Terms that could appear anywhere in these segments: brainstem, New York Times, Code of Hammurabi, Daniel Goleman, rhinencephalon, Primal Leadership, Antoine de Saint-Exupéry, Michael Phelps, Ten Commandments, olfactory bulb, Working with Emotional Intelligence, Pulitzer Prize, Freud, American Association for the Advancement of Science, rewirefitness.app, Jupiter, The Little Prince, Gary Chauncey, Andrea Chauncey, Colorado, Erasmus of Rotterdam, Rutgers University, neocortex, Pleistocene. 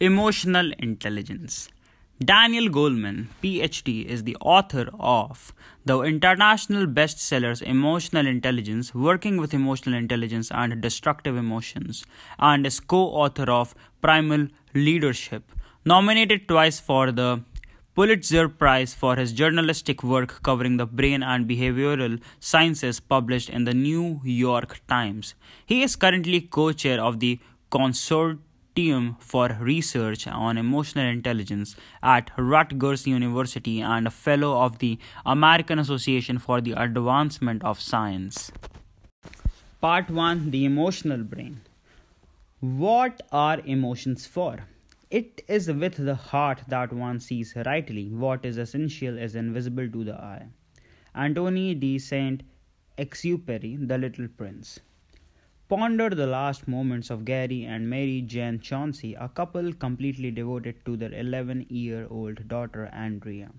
Emotional Intelligence. Daniel Goleman, PhD, is the author of the international bestsellers Emotional Intelligence, Working with Emotional Intelligence and Destructive Emotions, and is co-author of Primal Leadership, nominated twice for the Pulitzer Prize for his journalistic work covering the brain and behavioral sciences, published in the New York Times. He is currently co-chair of the Consort for research on emotional intelligence at Rutgers University and a fellow of the American Association for the Advancement of Science. Part 1. The Emotional Brain. What are emotions for? It is with the heart that one sees rightly. What is essential is invisible to the eye. Antoine de Saint-Exupéry, The Little Prince. Ponder the last moments of Gary and Mary Jane Chauncey, a couple completely devoted to their 11-year-old daughter Andrea,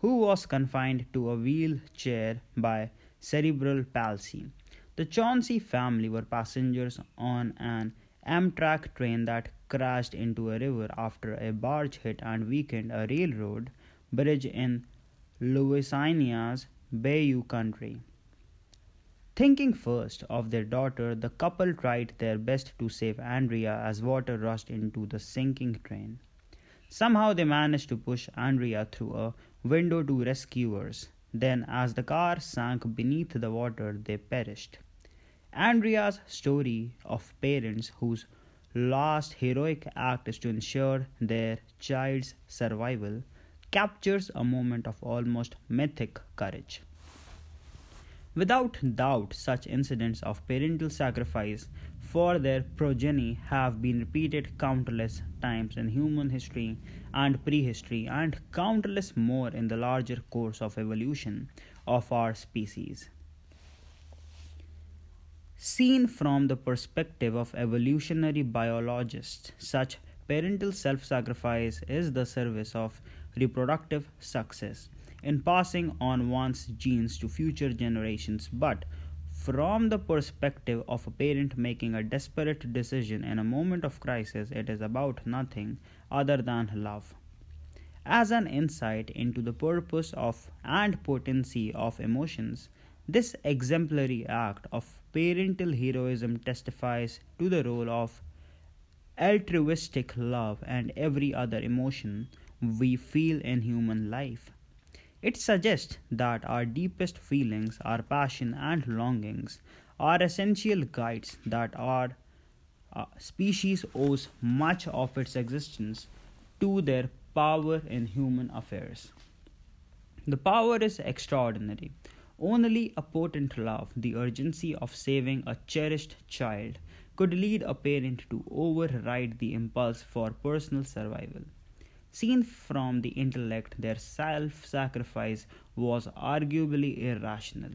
who was confined to a wheelchair by cerebral palsy. The Chauncey family were passengers on an Amtrak train that crashed into a river after a barge hit and weakened a railroad bridge in Louisiana's Bayou Country. Thinking first of their daughter, the couple tried their best to save Andrea as water rushed into the sinking train. Somehow they managed to push Andrea through a window to rescuers. Then, as the car sank beneath the water, they perished. Andrea's story of parents whose last heroic act is to ensure their child's survival captures a moment of almost mythic courage. Without doubt, such incidents of parental sacrifice for their progeny have been repeated countless times in human history and prehistory, and countless more in the larger course of evolution of our species. Seen from the perspective of evolutionary biologists, such parental self-sacrifice is the service of reproductive success, in passing on one's genes to future generations. But from the perspective of a parent making a desperate decision in a moment of crisis, it is about nothing other than love. As an insight into the purpose of and potency of emotions, this exemplary act of parental heroism testifies to the role of altruistic love and every other emotion we feel in human life. It suggests that our deepest feelings, our passion and longings, are essential guides that our species owes much of its existence to their power in human affairs. The power is extraordinary. Only a potent love, the urgency of saving a cherished child, could lead a parent to override the impulse for personal survival. Seen from the intellect, their self-sacrifice was arguably irrational.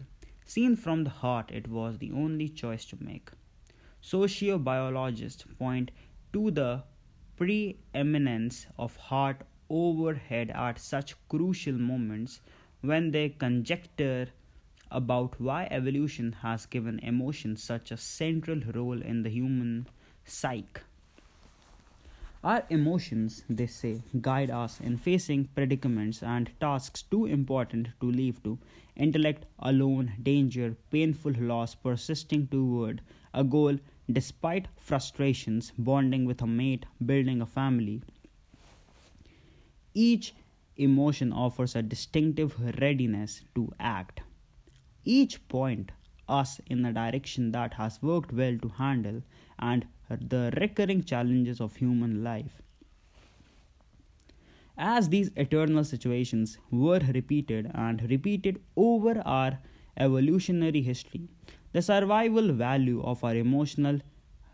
Seen from the heart, it was the only choice to make. Sociobiologists point to the preeminence of heart over head at such crucial moments when they conjecture about why evolution has given emotions such a central role in the human psyche. Our emotions, they say, guide us in facing predicaments and tasks too important to leave to intellect alone: danger, painful loss, persisting toward a goal despite frustrations, bonding with a mate, building a family. Each emotion offers a distinctive readiness to act. Each points us in a direction that has worked well to handle and the recurring challenges of human life. As these eternal situations were repeated and repeated over our evolutionary history, the survival value of our emotional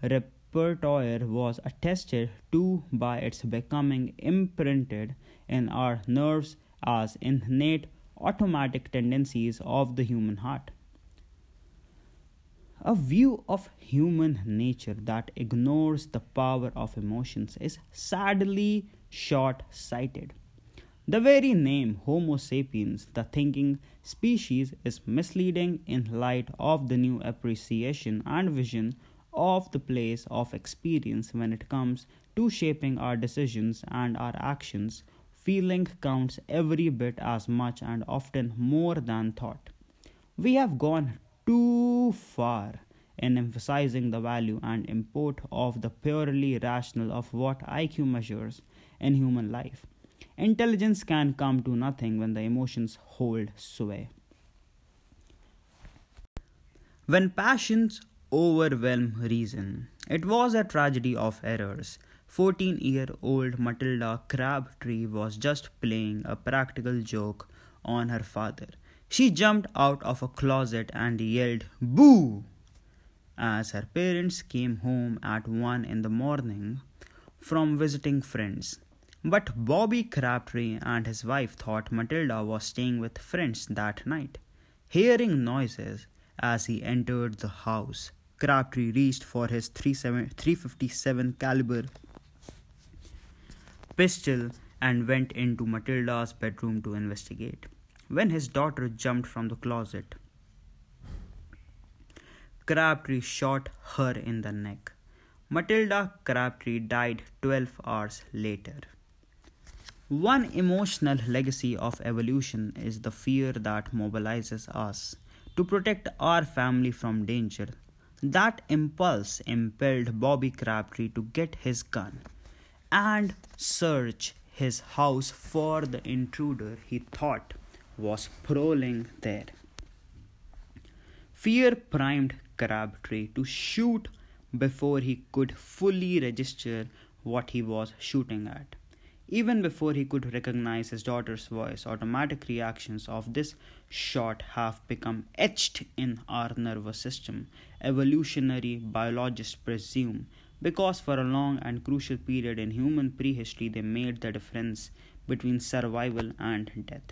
repertoire was attested to by its becoming imprinted in our nerves as innate automatic tendencies of the human heart. A view of human nature that ignores the power of emotions is sadly short-sighted. The very name Homo sapiens, the thinking species, is misleading in light of the new appreciation and vision of the place of experience when it comes to shaping our decisions and our actions, feeling counts every bit as much and often more than thought. We have gone too far in emphasizing the value and import of the purely rational of what IQ measures in human life. Intelligence can come to nothing when the emotions hold sway. When passions overwhelm reason, it was a tragedy of errors. 14-year-old Matilda Crabtree was just playing a practical joke on her father. She jumped out of a closet and yelled, "Boo!" as her parents came home at 1 in the morning from visiting friends. But Bobby Crabtree and his wife thought Matilda was staying with friends that night. Hearing noises as he entered the house, Crabtree reached for his 357 caliber pistol and went into Matilda's bedroom to investigate. When his daughter jumped from the closet, Crabtree shot her in the neck. Matilda Crabtree died 12 hours later. One emotional legacy of evolution is the fear that mobilizes us to protect our family from danger. That impulse impelled Bobby Crabtree to get his gun and search his house for the intruder he thought was prowling there. Fear primed Crabtree to shoot before he could fully register what he was shooting at. Even before he could recognize his daughter's voice, automatic reactions of this shot have become etched in our nervous system. Evolutionary biologists presume because for a long and crucial period in human prehistory, they made the difference between survival and death.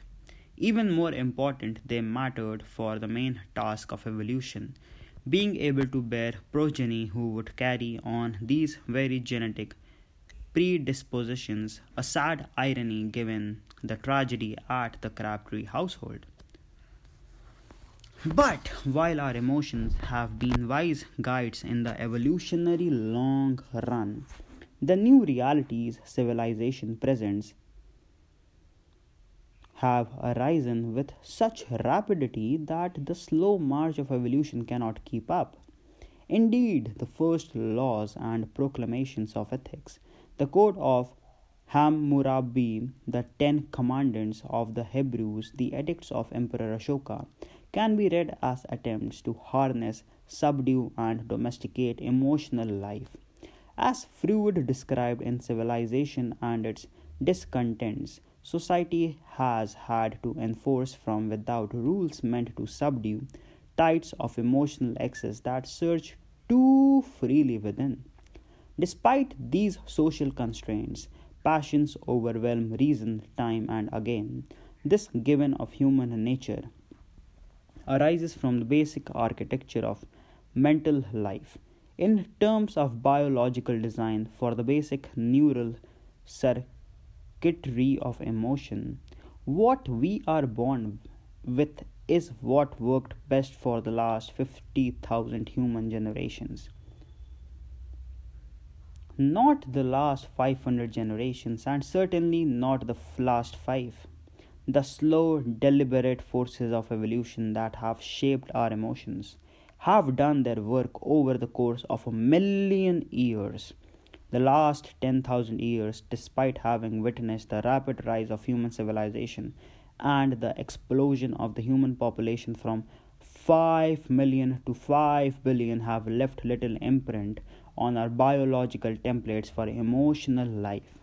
Even more important, they mattered for the main task of evolution, being able to bear progeny who would carry on these very genetic predispositions, a sad irony given the tragedy at the Crabtree household. But while our emotions have been wise guides in the evolutionary long run, the new realities civilization presents have arisen with such rapidity that the slow march of evolution cannot keep up. Indeed, the first laws and proclamations of ethics, the Code of Hammurabi, the Ten Commandments of the Hebrews, the edicts of Emperor Ashoka, can be read as attempts to harness, subdue, and domesticate emotional life. As Freud described in Civilization and Its Discontents, society has had to enforce from without rules meant to subdue tides of emotional excess that surge too freely within. Despite these social constraints, passions overwhelm reason time and again. This given of human nature arises from the basic architecture of mental life. In terms of biological design for the basic neural circuitry of emotion, what we are born with is what worked best for the last 50,000 human generations, not the last 500 generations, and certainly not the last 5. The slow, deliberate forces of evolution that have shaped our emotions have done their work over the course of a million years. The last 10,000 years, despite having witnessed the rapid rise of human civilization and the explosion of the human population from 5 million to 5 billion, have left little imprint on our biological templates for emotional life.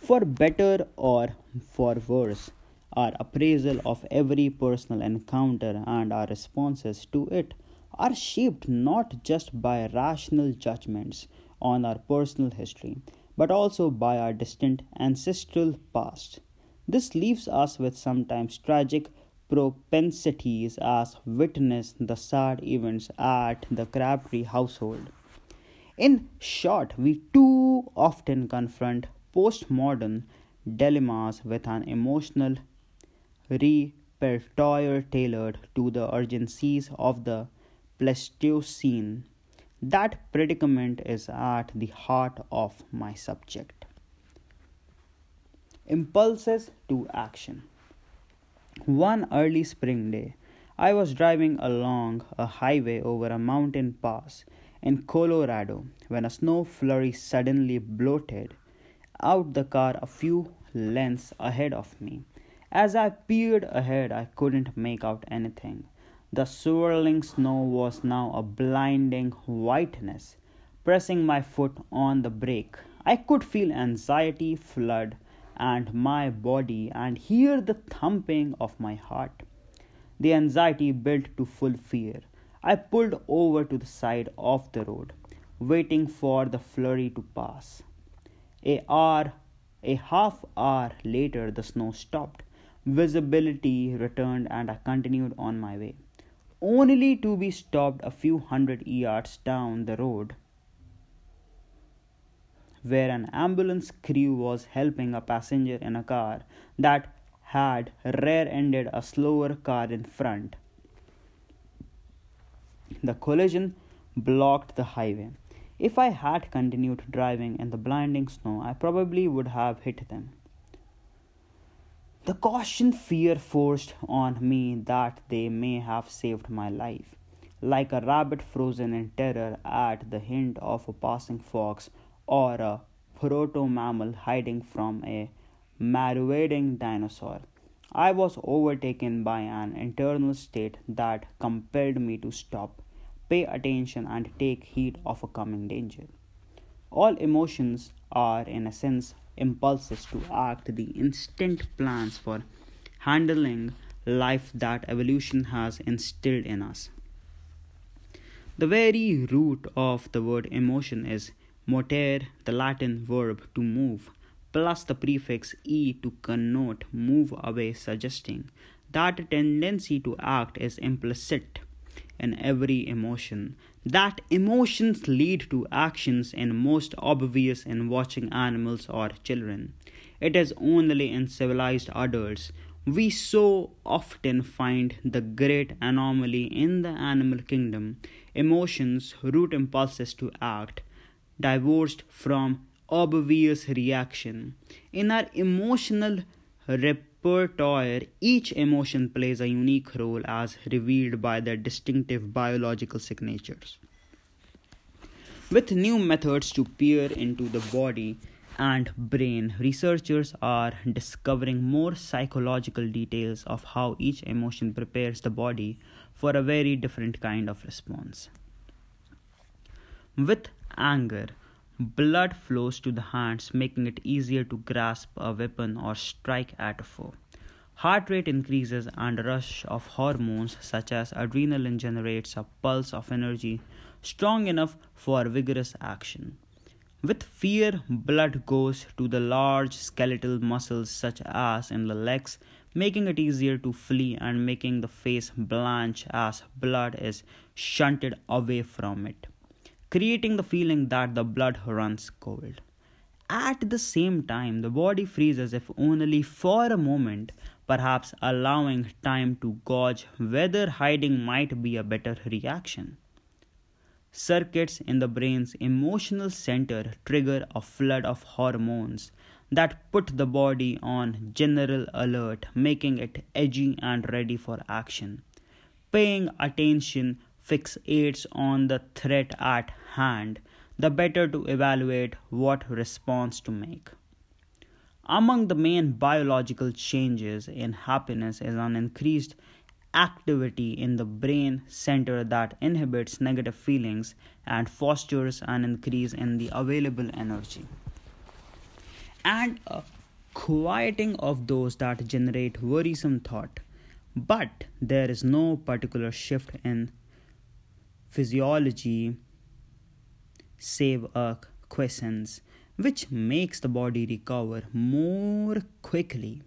For better or for worse, our appraisal of every personal encounter and our responses to it are shaped not just by rational judgments on our personal history, but also by our distant ancestral past. This leaves us with sometimes tragic propensities, as witness the sad events at the Crabtree household. In short, we too often confront postmodern dilemmas with an emotional repertoire tailored to the urgencies of the Pleistocene. That predicament is at the heart of my subject. Impulses to action. One early spring day, I was driving along a highway over a mountain pass in Colorado when a snow flurry suddenly bloated out the car a few lengths ahead of me. As I peered ahead, I couldn't make out anything. The swirling snow was now a blinding whiteness. Pressing my foot on the brake, I could feel anxiety flood and my body and hear the thumping of my heart. The anxiety built to full fear. I pulled over to the side of the road, waiting for the flurry to pass. A half hour later, the snow stopped. Visibility returned and I continued on my way, only to be stopped a few hundred yards down the road, where an ambulance crew was helping a passenger in a car that had rear-ended a slower car in front. The collision blocked the highway. If I had continued driving in the blinding snow, I probably would have hit them. The caution fear forced on me that they may have saved my life. Like a rabbit frozen in terror at the hint of a passing fox, or a proto-mammal hiding from a marauding dinosaur, I was overtaken by an internal state that compelled me to stop, pay attention, and take heed of a coming danger. All emotions are, in a sense, impulses to act, the instant plans for handling life that evolution has instilled in us. The very root of the word emotion is motere, the Latin verb to move, plus the prefix e to connote move away, suggesting that a tendency to act is implicit in every emotion, that emotions lead to actions, and most obvious in watching animals or children. It is only in civilized adults we so often find the great anomaly in the animal kingdom, emotions, root impulses to act, divorced from obvious reaction. In our emotional repertoire, each emotion plays a unique role as revealed by their distinctive biological signatures. With new methods to peer into the body and brain, researchers are discovering more psychological details of how each emotion prepares the body for a very different kind of response. With anger, blood flows to the hands, making it easier to grasp a weapon or strike at a foe. Heart rate increases and a rush of hormones such as adrenaline generates a pulse of energy strong enough for vigorous action. With fear, blood goes to the large skeletal muscles such as in the legs, making it easier to flee and making the face blanch as blood is shunted away from it, creating the feeling that the blood runs cold. At the same time, the body freezes if only for a moment, perhaps allowing time to gauge whether hiding might be a better reaction. Circuits in the brain's emotional center trigger a flood of hormones that put the body on general alert, making it edgy and ready for action. Paying attention fixates on the threat at hand, the better to evaluate what response to make. Among the main biological changes in happiness is an increased activity in the brain center that inhibits negative feelings and fosters an increase in the available energy, and a quieting of those that generate worrisome thought. But there is no particular shift in physiology save a quiescence, which makes the body recover more quickly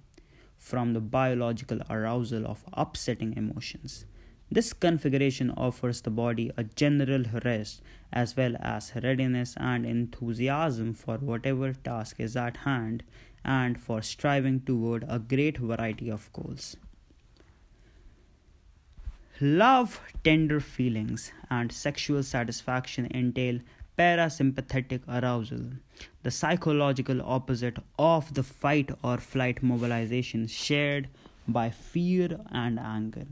from the biological arousal of upsetting emotions. This configuration offers the body a general rest as well as readiness and enthusiasm for whatever task is at hand and for striving toward a great variety of goals. Love, tender feelings, and sexual satisfaction entail parasympathetic arousal, the psychological opposite of the fight or flight mobilization shared by fear and anger.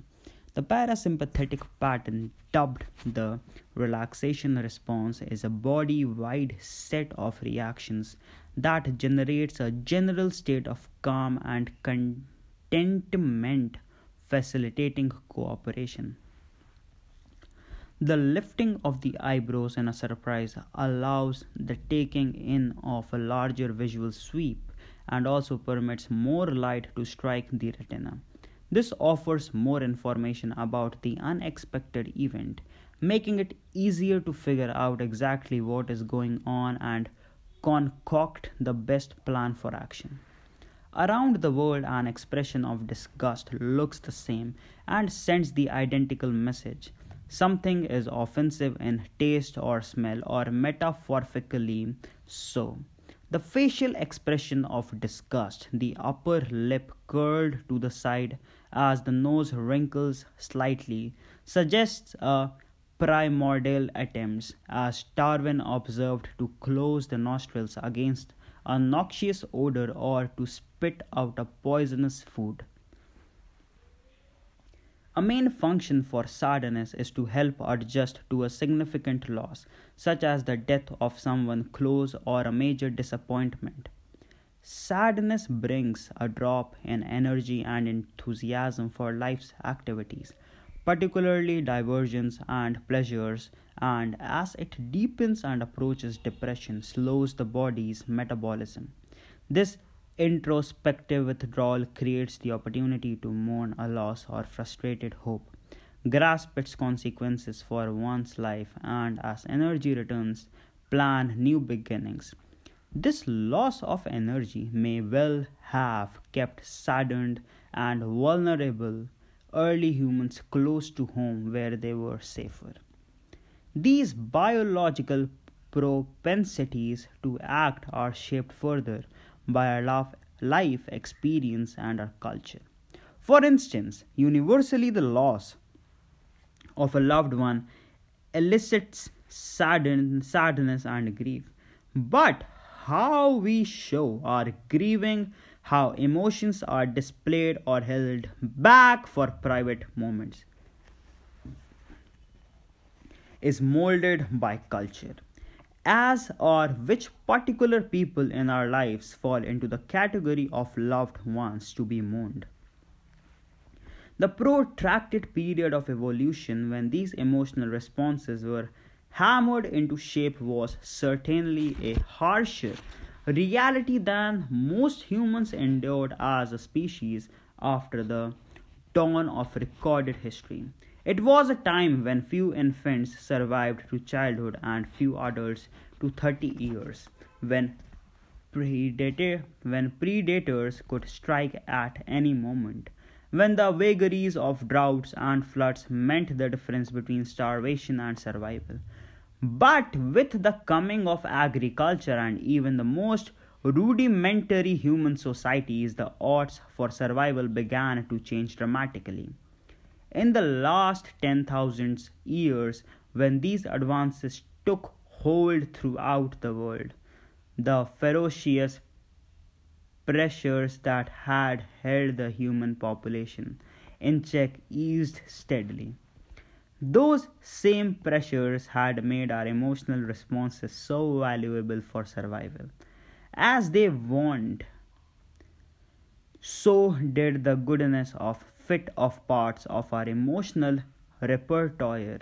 The parasympathetic pattern, dubbed the relaxation response, is a body-wide set of reactions that generates a general state of calm and contentment, facilitating cooperation. The lifting of the eyebrows in a surprise allows the taking in of a larger visual sweep and also permits more light to strike the retina. This offers more information about the unexpected event, making it easier to figure out exactly what is going on and concoct the best plan for action. Around the world, an expression of disgust looks the same and sends the identical message. Something is offensive in taste or smell, or metaphorically so. The facial expression of disgust, the upper lip curled to the side as the nose wrinkles slightly, suggests a primordial attempt, as Darwin observed, to close the nostrils against a noxious odor or to spit out a poisonous food. A main function for sadness is to help adjust to a significant loss, such as the death of someone close or a major disappointment. Sadness brings a drop in energy and enthusiasm for life's activities, particularly diversions and pleasures, and as it deepens and approaches depression, slows the body's metabolism. This introspective withdrawal creates the opportunity to mourn a loss or frustrated hope, grasp its consequences for one's life, and as energy returns, plan new beginnings. This loss of energy may well have kept saddened and vulnerable early humans close to home where they were safer. These biological propensities to act are shaped further by our life experience and our culture. For instance, universally the loss of a loved one elicits sadness and grief. But how we show our grieving, how emotions are displayed or held back for private moments, is molded by culture, as or which particular people in our lives fall into the category of loved ones to be mourned. The protracted period of evolution when these emotional responses were hammered into shape was certainly a harsher reality than most humans endured as a species after the dawn of recorded history. It was a time when few infants survived to childhood and few adults to 30 years, when predators could strike at any moment, when the vagaries of droughts and floods meant the difference between starvation and survival. But with the coming of agriculture and even the most rudimentary human societies, the odds for survival began to change dramatically. In the last 10,000 years, when these advances took hold throughout the world, the ferocious pressures that had held the human population in check eased steadily. Those same pressures had made our emotional responses so valuable for survival. As they waned, so did the goodness of fit of parts of our emotional repertoire.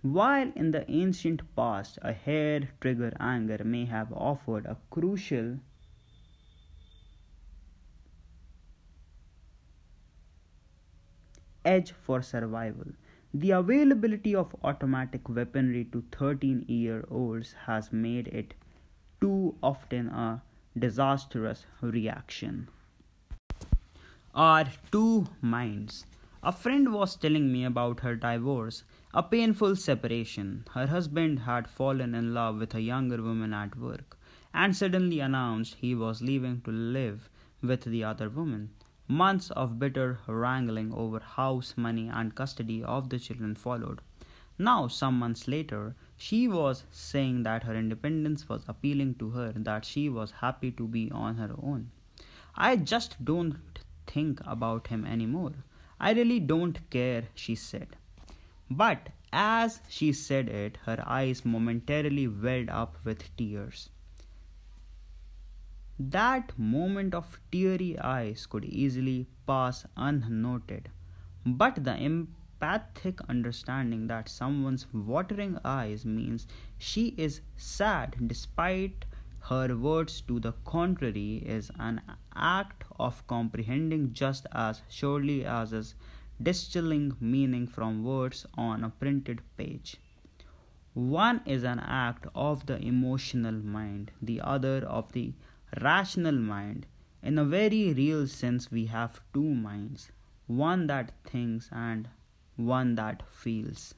While in the ancient past a hair trigger anger may have offered a crucial edge for survival, the availability of automatic weaponry to 13-year-olds has made it too often a disastrous reaction. Our two minds. A friend was telling me about her divorce, a painful separation. Her husband had fallen in love with a younger woman at work and suddenly announced he was leaving to live with the other woman. Months of bitter wrangling over house, money, and custody of the children followed. Now, some months later, she was saying that her independence was appealing to her, that she was happy to be on her own. I just don't think about him anymore. I really don't care, she said. But as she said it, her eyes momentarily welled up with tears. That moment of teary eyes could easily pass unnoted, but the empathic understanding that someone's watering eyes means she is sad despite her words to the contrary is an act of comprehending just as surely as is distilling meaning from words on a printed page. One is an act of the emotional mind, the other of the rational mind. In a very real sense, we have two minds, one that thinks and one that feels.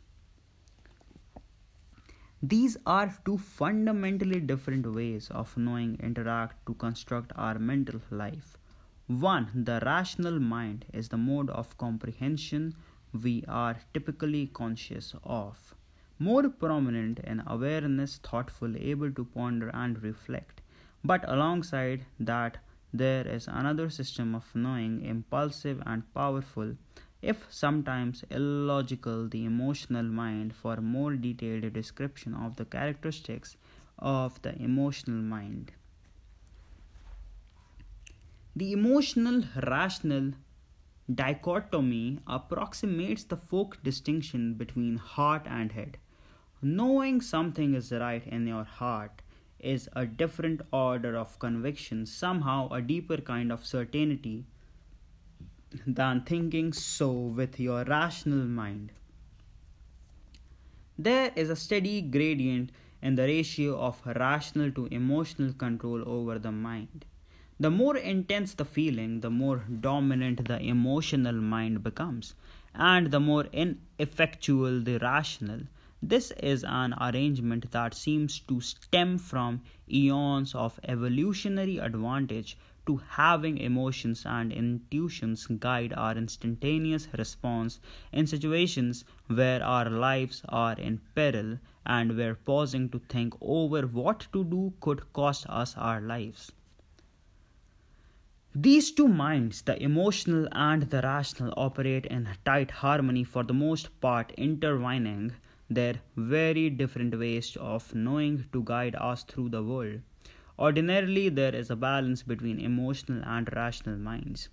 These are two fundamentally different ways of knowing interact to construct our mental life. One, the rational mind, is the mode of comprehension we are typically conscious of, more prominent in awareness, thoughtful, able to ponder and reflect. But alongside that, there is another system of knowing, impulsive and powerful, if sometimes illogical, the emotional mind. For more detailed description of the characteristics of the emotional mind. The emotional-rational dichotomy approximates the folk distinction between heart and head. Knowing something is right in your heart is a different order of conviction, somehow a deeper kind of certainty than thinking so with your rational mind. There is a steady gradient in the ratio of rational to emotional control over the mind. The more intense the feeling, the more dominant the emotional mind becomes, and the more ineffectual the rational. This is an arrangement that seems to stem from eons of evolutionary advantage to having emotions and intuitions guide our instantaneous response in situations where our lives are in peril and where pausing to think over what to do could cost us our lives. These two minds, the emotional and the rational, operate in tight harmony, for the most part intertwining their very different ways of knowing to guide us through the world. Ordinarily, there is a balance between emotional and rational minds,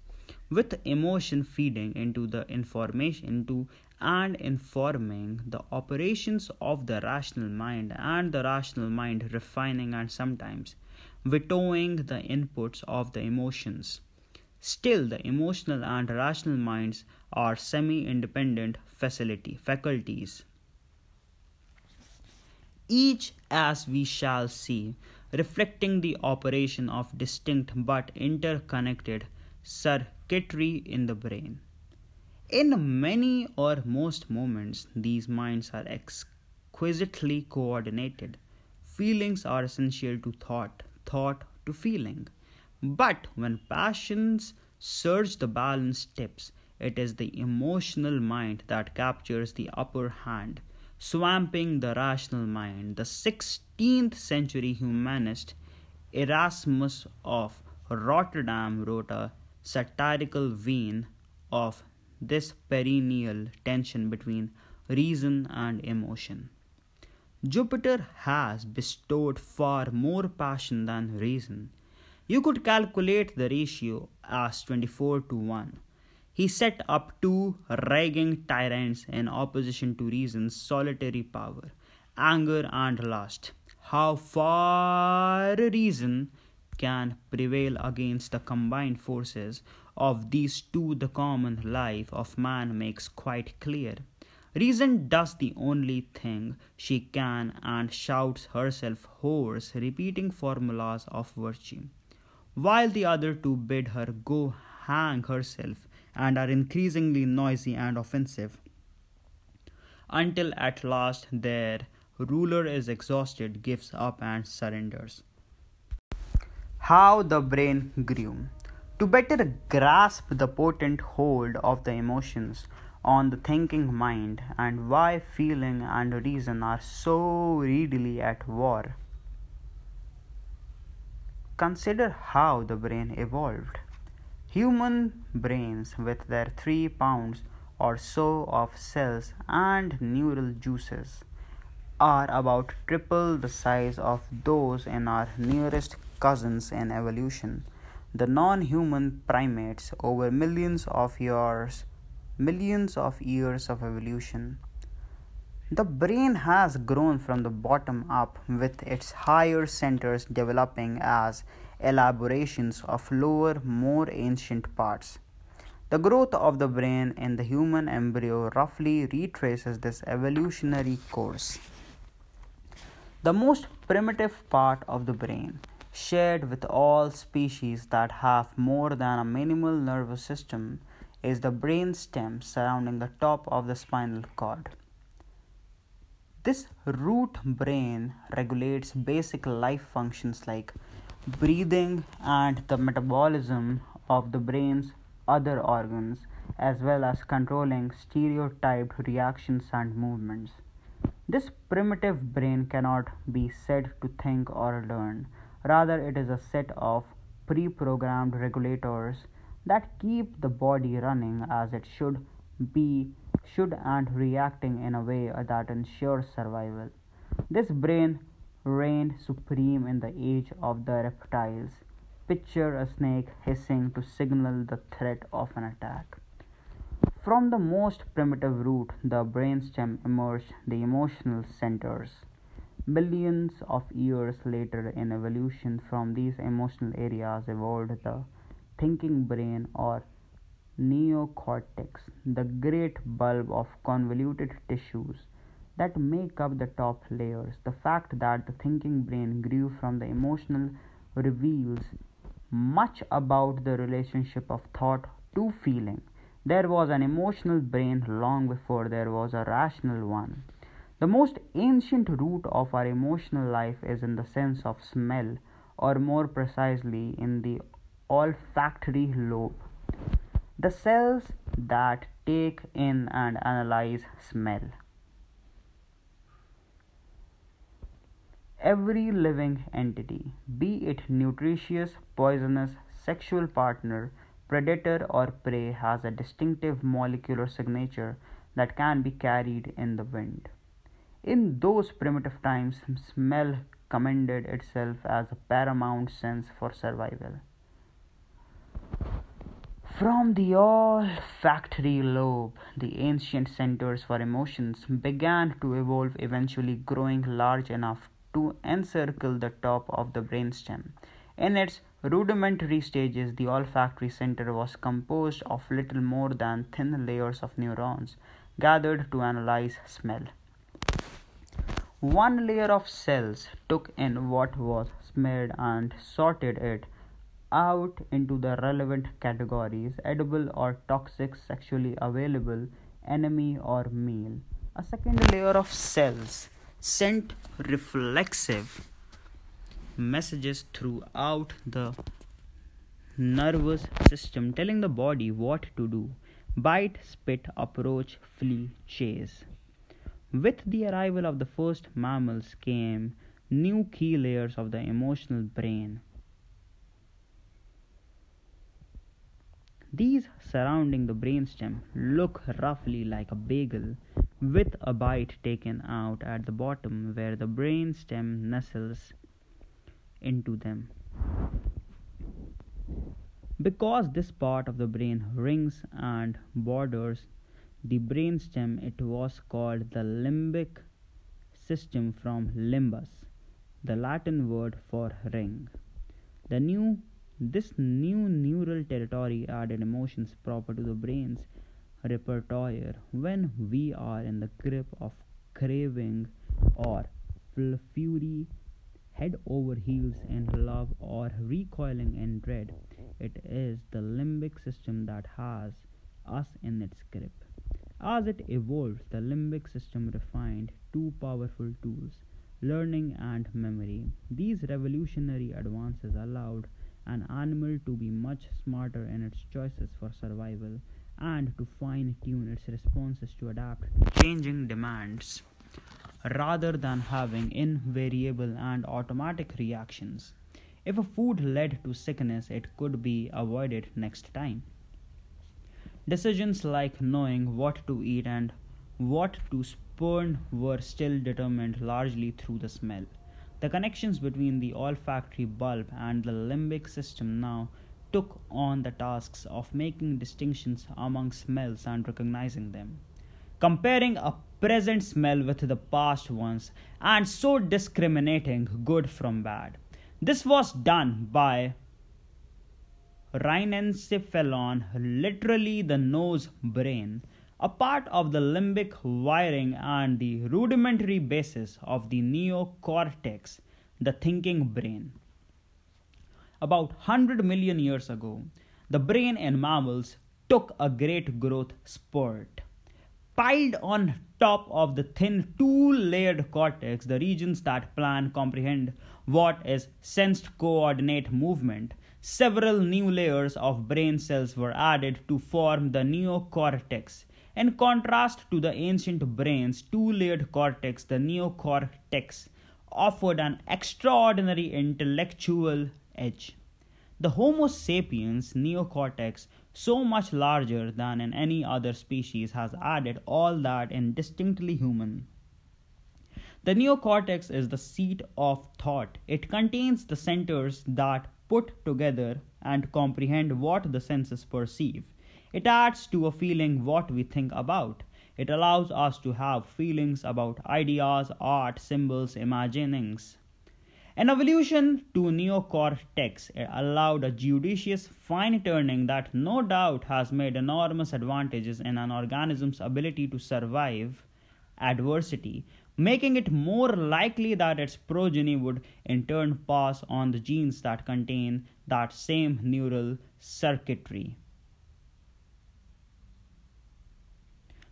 with emotion feeding into the information to and informing the operations of the rational mind, and the rational mind refining and sometimes vetoing the inputs of the emotions. Still, the emotional and rational minds are semi-independent faculties. Each, as we shall see, reflecting the operation of distinct but interconnected circuitry in the brain. In many or most moments, these minds are exquisitely coordinated. Feelings are essential to thought, thought to feeling. But when passions surge, the balance tips. It is the emotional mind that captures the upper hand, swamping the rational mind. The 16th century humanist Erasmus of Rotterdam wrote a satirical vein of this perennial tension between reason and emotion. Jupiter has bestowed far more passion than reason. You could calculate the ratio as 24 to 1. He set up two raging tyrants in opposition to reason's solitary power, anger and lust. How far reason can prevail against the combined forces of these two, the common life of man makes quite clear. Reason does the only thing she can and shouts herself hoarse, repeating formulas of virtue, while the other two bid her go hang herself and are increasingly noisy and offensive, until at last their ruler is exhausted, gives up and surrenders. How the brain grew. To better grasp the potent hold of the emotions on the thinking mind and why feeling and reason are so readily at war, consider how the brain evolved. Human brains, with their 3 pounds or so of cells and neural juices, are about triple the size of those in our nearest cousins in evolution, the non-human primates, over millions of years of evolution. The brain has grown from the bottom up, with its higher centers developing as elaborations of lower, more ancient parts. The growth of the brain in the human embryo roughly retraces this evolutionary course. The most primitive part of the brain, shared with all species that have more than a minimal nervous system, is the brainstem surrounding the top of the spinal cord. This root brain regulates basic life functions like breathing and the metabolism of the brain's other organs, as well as controlling stereotyped reactions and movements. This primitive brain cannot be said to think or learn. Rather, it is a set of pre-programmed regulators that keep the body running as it should and reacting in a way that ensures survival. This brain reigned supreme in the age of the reptiles. Picture a snake hissing to signal the threat of an attack. From the most primitive root, the brainstem emerged the emotional centers. Millions of years later in evolution, from these emotional areas evolved the thinking brain, or neocortex, the great bulb of convoluted tissues that make up the top layers. The fact that the thinking brain grew from the emotional reveals much about the relationship of thought to feeling. There was an emotional brain long before there was a rational one. The most ancient root of our emotional life is in the sense of smell, or more precisely in the olfactory lobe. The cells that take in and analyze smell. Every living entity, be it nutritious, poisonous, sexual partner, predator or prey, has a distinctive molecular signature that can be carried in the wind. In those primitive times, smell commended itself as a paramount sense for survival. From the olfactory lobe, the ancient centers for emotions began to evolve, eventually growing large enough to encircle the top of the brainstem. In its rudimentary stages, the olfactory center was composed of little more than thin layers of neurons gathered to analyze smell. One layer of cells took in what was smelled and sorted it out into the relevant categories: edible or toxic, sexually available, enemy or meal. A second layer of cells sent reflexive messages throughout the nervous system, telling the body what to do: bite, spit, approach, flee, chase. With the arrival of the first mammals came new key layers of the emotional brain. These surrounding the brainstem look roughly like a bagel, with a bite taken out at the bottom where the brainstem nestles into them. Because this part of the brain rings and borders the brainstem, it was called the limbic system, from limbus, the Latin word for ring. This new neural territory added emotions proper to the brain's repertoire when we are in the grip of craving or fury, head over heels in love, or recoiling in dread. It is the limbic system that has us in its grip. As it evolved, the limbic system refined two powerful tools: learning and memory. These revolutionary advances allowed an animal to be much smarter in its choices for survival and to fine-tune its responses to adapt to changing demands, rather than having invariable and automatic reactions. If a food led to sickness, it could be avoided next time. Decisions like knowing what to eat and what to spurn were still determined largely through the smell. The connections between the olfactory bulb and the limbic system now took on the tasks of making distinctions among smells and recognizing them, comparing a present smell with the past ones, and so discriminating good from bad. This was done by rhinencephalon, literally the nose brain, a part of the limbic wiring and the rudimentary basis of the neocortex, the thinking brain. About 100 million years ago, the brain in mammals took a great growth spurt. Piled on top of the thin two-layered cortex, the regions that plan, comprehend what is sensed, coordinate movement, several new layers of brain cells were added to form the neocortex. In contrast to the ancient brain's two-layered cortex, the neocortex offered an extraordinary intellectual edge. The Homo sapiens neocortex, so much larger than in any other species, has added all that is distinctly human. The neocortex is the seat of thought. It contains the centers that put together and comprehend what the senses perceive. It adds to a feeling what we think about. It allows us to have feelings about ideas, art, symbols, imaginings. An evolution to neocortex allowed a judicious fine-tuning that no doubt has made enormous advantages in an organism's ability to survive adversity, making it more likely that its progeny would in turn pass on the genes that contain that same neural circuitry.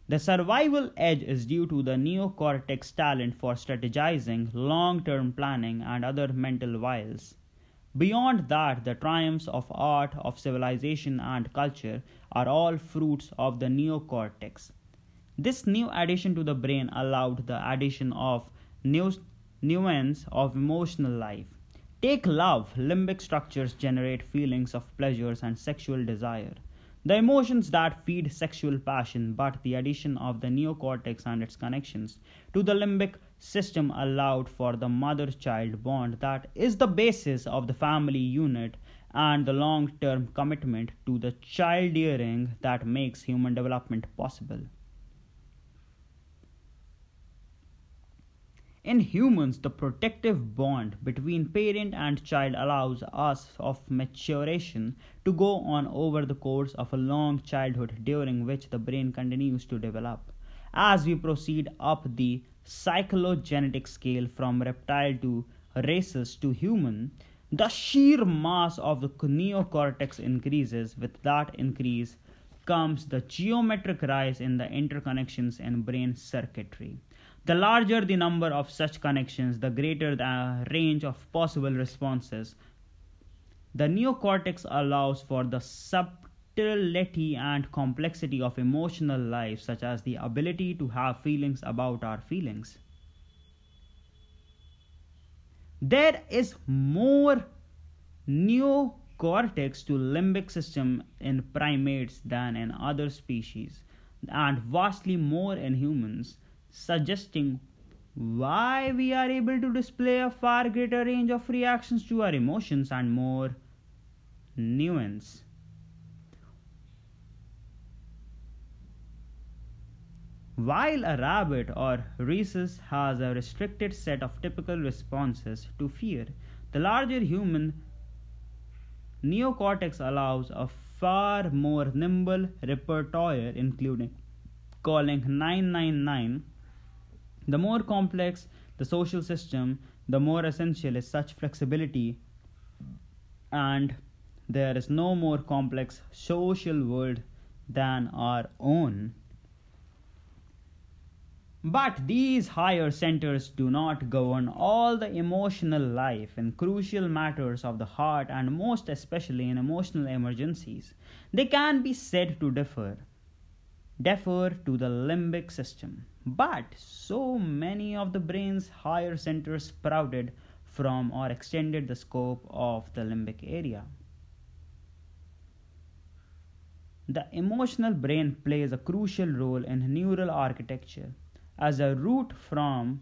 The survival edge is due to the neocortex talent for strategizing, long-term planning, and other mental wiles. Beyond that, the triumphs of art, of civilization, and culture are all fruits of the neocortex. This new addition to the brain allowed the addition of nuance of emotional life. Take love. Limbic structures generate feelings of pleasures and sexual desire, the emotions that feed sexual passion, but the addition of the neocortex and its connections to the limbic system allowed for the mother-child bond that is the basis of the family unit and the long-term commitment to the child-rearing that makes human development possible. In humans, the protective bond between parent and child allows us of maturation to go on over the course of a long childhood, during which the brain continues to develop. As we proceed up the psychogenetic scale from reptile to rhesus to human, the sheer mass of the neocortex increases. With that increase comes the geometric rise in the interconnections in brain circuitry. The larger the number of such connections, the greater the range of possible responses. The neocortex allows for the subtlety and complexity of emotional life, such as the ability to have feelings about our feelings. There is more neocortex to limbic system in primates than in other species, and vastly more in humans, suggesting why we are able to display a far greater range of reactions to our emotions and more nuance. While a rabbit or rhesus has a restricted set of typical responses to fear, the larger human neocortex allows a far more nimble repertoire, including calling 999. The more complex the social system, the more essential is such flexibility, and there is no more complex social world than our own. But these higher centers do not govern all the emotional life in crucial matters of the heart and most especially in emotional emergencies. They can be said to defer to the limbic system. But so many of the brain's higher centers sprouted from or extended the scope of the limbic area. The emotional brain plays a crucial role in neural architecture. As a root from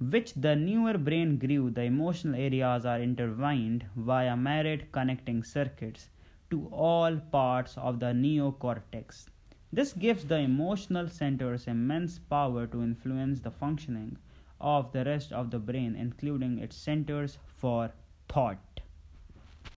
which the newer brain grew, the emotional areas are intertwined via myriad connecting circuits to all parts of the neocortex. This gives the emotional centers immense power to influence the functioning of the rest of the brain, including its centers for thought.